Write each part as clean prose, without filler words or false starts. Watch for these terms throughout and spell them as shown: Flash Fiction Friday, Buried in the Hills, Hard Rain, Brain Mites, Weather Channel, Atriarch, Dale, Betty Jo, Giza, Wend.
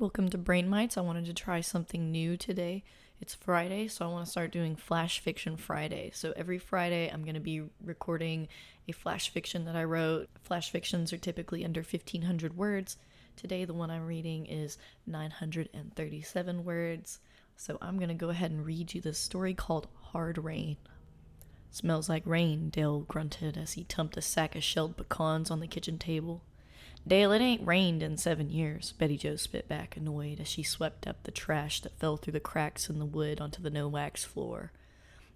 Welcome to Brain Mites. I wanted to try something new today. It's Friday, so I want to start doing Flash Fiction Friday. So every Friday, I'm going to be recording a Flash Fiction that I wrote. Flash Fictions are typically under 1,500 words. Today, the one I'm reading is 937 words. So I'm going to go ahead and read you this story called Hard Rain. "Smells like rain," Dale grunted as he dumped a sack of shelled pecans on the kitchen table. "Dale, it ain't rained in 7 years," Betty Jo spit back, annoyed, as she swept up the trash that fell through the cracks in the wood onto the no-wax floor.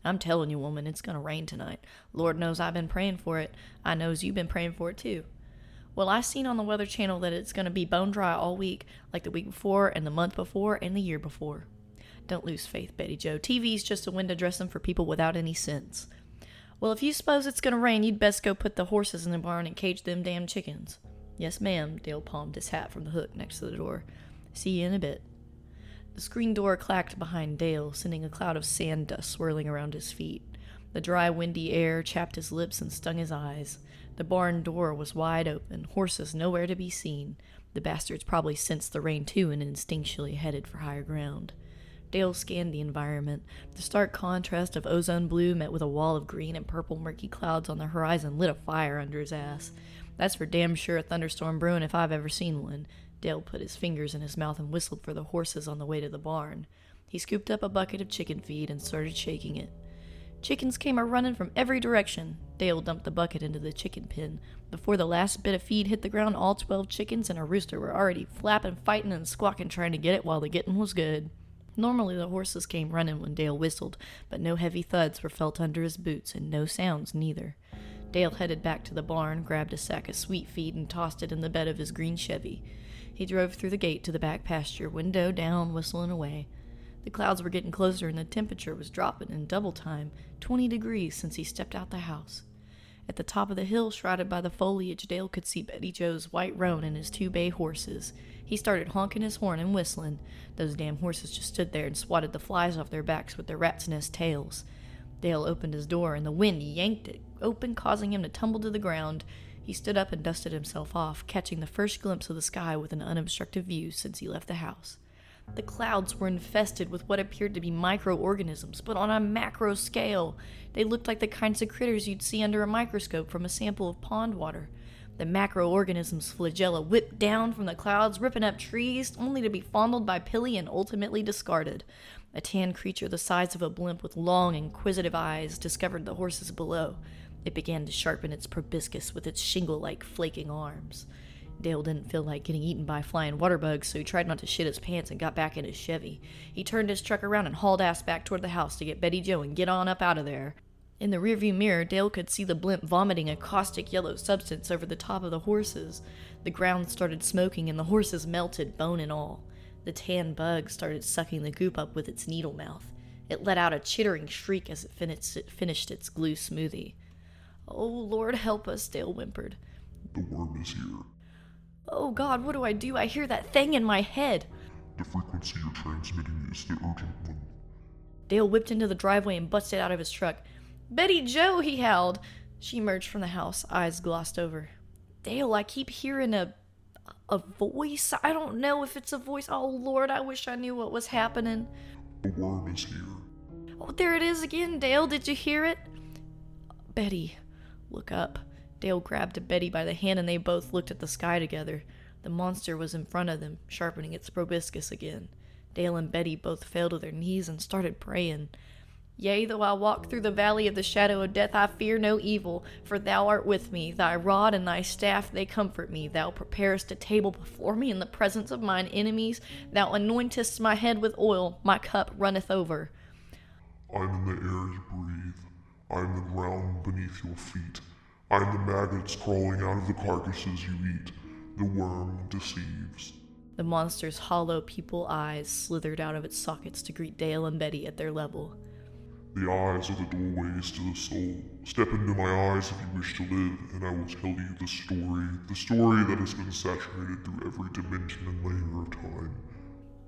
"I'm telling you, woman, it's gonna rain tonight. Lord knows I've been praying for it. I knows you've been praying for it, too. Well, I seen on the Weather Channel that it's gonna be bone dry all week, like the week before and the month before and the year before." "Don't lose faith, Betty Jo. TV's just a window dressing for people without any sense." "Well, if you suppose it's gonna rain, you'd best go put the horses in the barn and cage them damn chickens." "Yes, ma'am," Dale palmed his hat from the hook next to the door. "See you in a bit." The screen door clacked behind Dale, sending a cloud of sand dust swirling around his feet. The dry, windy air chapped his lips and stung his eyes. The barn door was wide open, horses nowhere to be seen. The bastards probably sensed the rain, too, and instinctually headed for higher ground. Dale scanned the environment. The stark contrast of ozone blue met with a wall of green and purple murky clouds on the horizon lit a fire under his ass. "That's for damn sure a thunderstorm brewing if I've ever seen one." Dale put his fingers in his mouth and whistled for the horses on the way to the barn. He scooped up a bucket of chicken feed and started shaking it. Chickens came a-running from every direction. Dale dumped the bucket into the chicken pen. Before the last bit of feed hit the ground, all 12 chickens and a rooster were already flapping, fighting, and squawking, trying to get it while the getting was good. Normally the horses came running when Dale whistled, but no heavy thuds were felt under his boots, and no sounds neither. Dale headed back to the barn, grabbed a sack of sweet feed, and tossed it in the bed of his green Chevy. He drove through the gate to the back pasture, window down, whistling away. The clouds were getting closer, and the temperature was dropping in double time, 20 degrees since he stepped out the house. At the top of the hill, shrouded by the foliage, Dale could see Betty Jo's white roan and his two bay horses. He started honking his horn and whistling. Those damn horses just stood there and swatted the flies off their backs with their rat's nest tails. Dale opened his door, and the wind yanked it open, causing him to tumble to the ground. He stood up and dusted himself off, catching the first glimpse of the sky with an unobstructed view since he left the house. The clouds were infested with what appeared to be microorganisms, but on a macro scale. They looked like the kinds of critters you'd see under a microscope from a sample of pond water. The macroorganisms' flagella whipped down from the clouds, ripping up trees, only to be fondled by Pilly and ultimately discarded. A tan creature the size of a blimp with long, inquisitive eyes discovered the horses below. It began to sharpen its proboscis with its shingle-like flaking arms. Dale didn't feel like getting eaten by flying water bugs, so he tried not to shit his pants and got back in his Chevy. He turned his truck around and hauled ass back toward the house to get Betty Jo and get on up out of there. In the rearview mirror, Dale could see the blimp vomiting a caustic yellow substance over the top of the horses. The ground started smoking, and the horses melted, bone and all. The tan bug started sucking the goop up with its needle mouth. It let out a chittering shriek as it finished its glue smoothie. "Oh, Lord, help us," Dale whimpered. "The worm is here." "Oh, God, what do? I hear that thing in my head." "The frequency you're transmitting is the urgent one." Dale whipped into the driveway and busted out of his truck. "Betty Jo," he howled. She emerged from the house, eyes glossed over. "Dale, I keep hearing a voice. I don't know if it's a voice. Oh, Lord, I wish I knew what was happening." "The worm is here." "Oh, there it is again, Dale. Did you hear it?" "Betty, look up." Dale grabbed Betty by the hand, and they both looked at the sky together. The monster was in front of them, sharpening its proboscis again. Dale and Betty both fell to their knees and started praying. "Yea, though I walk through the valley of the shadow of death, I fear no evil, for thou art with me. Thy rod and thy staff, they comfort me. Thou preparest a table before me in the presence of mine enemies. Thou anointest my head with oil. My cup runneth over. I am in the air you breathe. I am the ground beneath your feet. I am the maggots crawling out of the carcasses you eat. The worm deceives." The monster's hollow pupil eyes slithered out of its sockets to greet Dale and Betty at their level. "The eyes are the doorways to the soul. Step into my eyes if you wish to live, and I will tell you the story that has been saturated through every dimension and layer of time."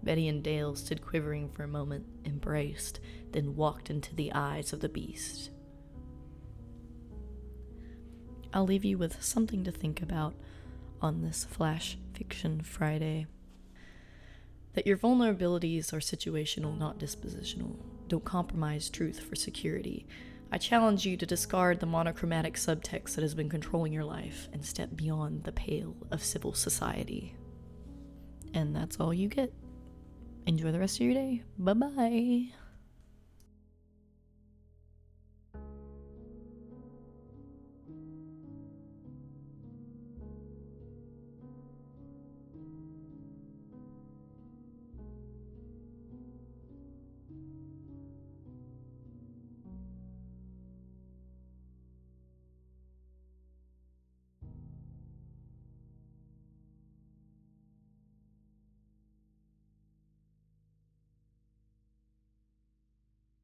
Betty and Dale stood quivering for a moment, embraced, then walked into the eyes of the beast. I'll leave you with something to think about on this Flash Fiction Friday. that your vulnerabilities are situational, not dispositional. Don't compromise truth for security. I challenge you to discard the monochromatic subtext that has been controlling your life and step beyond the pale of civil society. And that's all you get. Enjoy the rest of your day. Bye-bye.